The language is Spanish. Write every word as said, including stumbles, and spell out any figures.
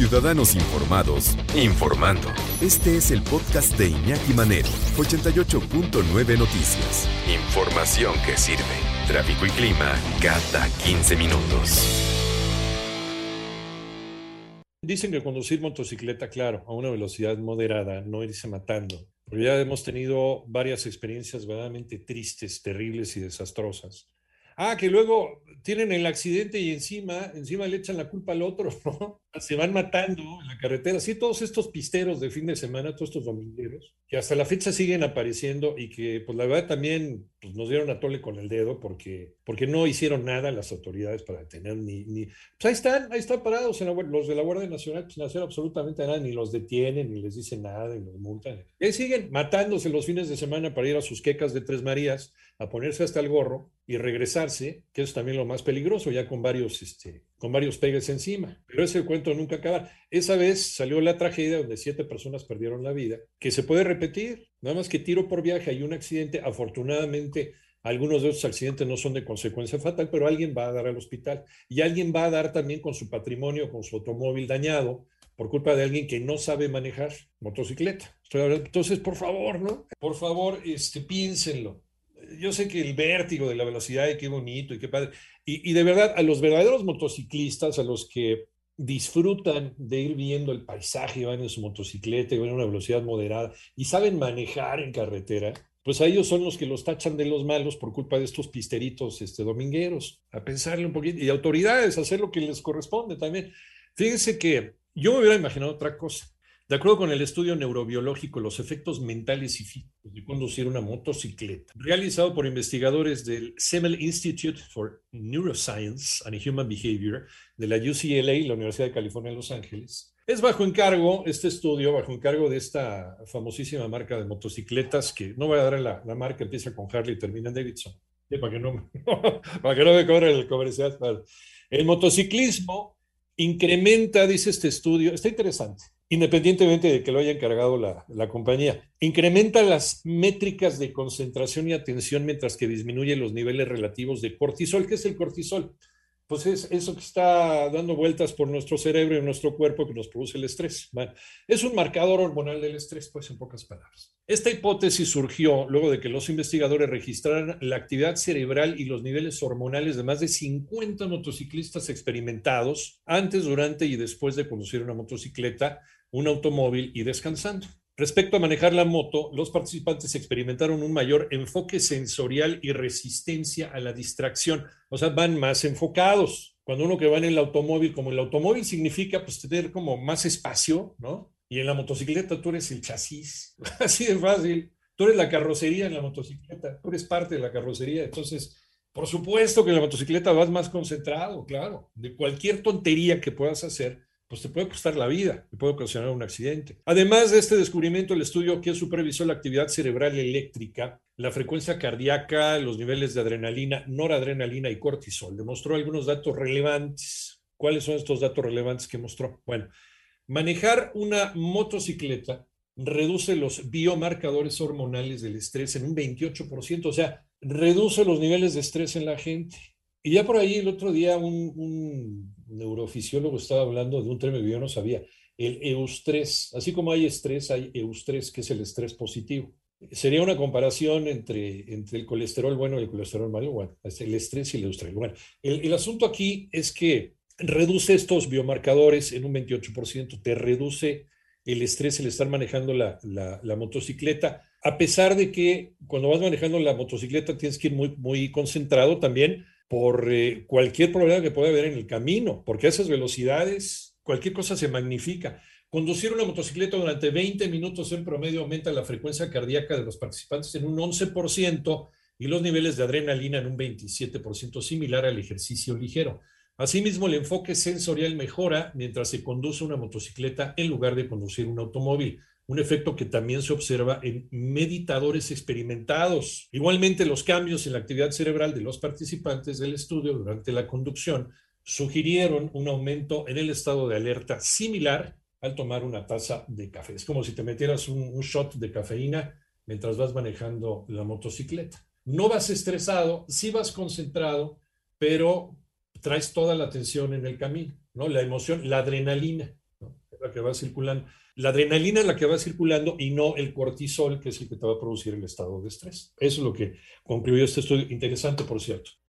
Ciudadanos informados, informando. Este es el podcast de Iñaki Manero, ochenta y ocho punto nueve Noticias. Información que sirve. Tráfico y clima cada quince minutos. Dicen que conducir motocicleta, claro, a una velocidad moderada, no irse matando. Pero ya hemos tenido varias experiencias verdaderamente tristes, terribles y desastrosas. Ah, que luego tienen el accidente y encima, encima le echan la culpa al otro, ¿no? Se van matando en la carretera. Sí, todos estos pisteros de fin de semana, todos estos domingueros, que hasta la fecha siguen apareciendo y que, pues la verdad también pues, nos dieron a tole con el dedo porque, porque no hicieron nada las autoridades para detener ni... ni... Pues ahí están, ahí están parados. En la, los de la Guardia Nacional pues, no hacen absolutamente nada, ni los detienen, ni les dicen nada, ni los multan. Y ahí siguen matándose los fines de semana para ir a sus quecas de Tres Marías, a ponerse hasta el gorro y regresarse, que eso es también lo más peligroso, ya con varios, este, con varios pegues encima. Pero ese cuento nunca acabará. Esa vez salió la tragedia donde siete personas perdieron la vida, que se puede repetir, nada más que tiro por viaje, hay un accidente, afortunadamente algunos de esos accidentes no son de consecuencia fatal, pero alguien va a dar al hospital y alguien va a dar también con su patrimonio, con su automóvil dañado, por culpa de alguien que no sabe manejar motocicleta. Entonces, por favor, ¿no? Por favor, este, piénsenlo. Yo sé que el vértigo de la velocidad, y qué bonito y qué padre. Y, y de verdad, a los verdaderos motociclistas, a los que disfrutan de ir viendo el paisaje, van en su motocicleta y van a una velocidad moderada y saben manejar en carretera, pues a ellos son los que los tachan de los malos por culpa de estos pisteritos este, domingueros. A pensarle un poquito. Y autoridades, a hacer lo que les corresponde también. Fíjense que yo me hubiera imaginado otra cosa. De acuerdo con el estudio neurobiológico, los efectos mentales y físicos de conducir una motocicleta, realizado por investigadores del Semel Institute for Neuroscience and Human Behavior de la U C L A, la Universidad de California en Los Ángeles, es bajo encargo, este estudio, bajo encargo de esta famosísima marca de motocicletas, que no voy a dar la, la marca, empieza con Harley y termina en Davidson, sí, para que no, para que no me cobren el comercial. Vale. El motociclismo incrementa, dice este estudio, está interesante, independientemente de que lo haya encargado la, la compañía, incrementa las métricas de concentración y atención mientras que disminuye los niveles relativos de cortisol. ¿Qué es el cortisol? Pues es eso que está dando vueltas por nuestro cerebro y nuestro cuerpo que nos produce el estrés. Bueno, es un marcador hormonal del estrés, pues en pocas palabras. Esta hipótesis surgió luego de que los investigadores registraran la actividad cerebral y los niveles hormonales de más de cincuenta motociclistas experimentados antes, durante y después de conducir una motocicleta, un automóvil y descansando. Respecto a manejar la moto, los participantes experimentaron un mayor enfoque sensorial y resistencia a la distracción. O sea, van más enfocados. Cuando uno que va en el automóvil, como el automóvil significa pues tener como más espacio, ¿no? Y en la motocicleta tú eres el chasis. Así de fácil. Tú eres la carrocería en la motocicleta. Tú eres parte de la carrocería. Entonces, por supuesto que en la motocicleta vas más concentrado, claro. De cualquier tontería que puedas hacer, pues te puede costar la vida, te puede ocasionar un accidente. Además de este descubrimiento, el estudio que supervisó la actividad cerebral eléctrica, la frecuencia cardíaca, los niveles de adrenalina, noradrenalina y cortisol, demostró algunos datos relevantes. ¿Cuáles son estos datos relevantes que mostró? Bueno, manejar una motocicleta reduce los biomarcadores hormonales del estrés en un veintiocho por ciento, o sea, reduce los niveles de estrés en la gente. Y ya por ahí el otro día un, un neurofisiólogo estaba hablando de un término que yo no sabía, el eustrés. Así como hay estrés, hay eustrés, que es el estrés positivo. Sería una comparación entre, entre el colesterol bueno y el colesterol malo, bueno, el estrés y el eustrés. Bueno, el, el asunto aquí es que reduce estos biomarcadores en un veintiocho por ciento, te reduce el estrés el estar manejando la, la, la motocicleta, a pesar de que cuando vas manejando la motocicleta tienes que ir muy, muy concentrado también, por eh, cualquier problema que pueda haber en el camino, porque a esas velocidades cualquier cosa se magnifica. Conducir una motocicleta durante veinte minutos en promedio aumenta la frecuencia cardíaca de los participantes en un once por ciento y los niveles de adrenalina en un veintisiete por ciento, similar al ejercicio ligero. Asimismo, el enfoque sensorial mejora mientras se conduce una motocicleta en lugar de conducir un automóvil. Un efecto que también se observa en meditadores experimentados. Igualmente, los cambios en la actividad cerebral de los participantes del estudio durante la conducción sugirieron un aumento en el estado de alerta similar al tomar una taza de café. Es como si te metieras un, un shot de cafeína mientras vas manejando la motocicleta. No vas estresado, sí vas concentrado, pero traes toda la atención en el camino, ¿no? La emoción, la adrenalina, ¿no? la que va circulando. La adrenalina es la que va circulando y no el cortisol, que es el que te va a producir el estado de estrés. Eso es lo que concluyó este estudio, interesante por cierto.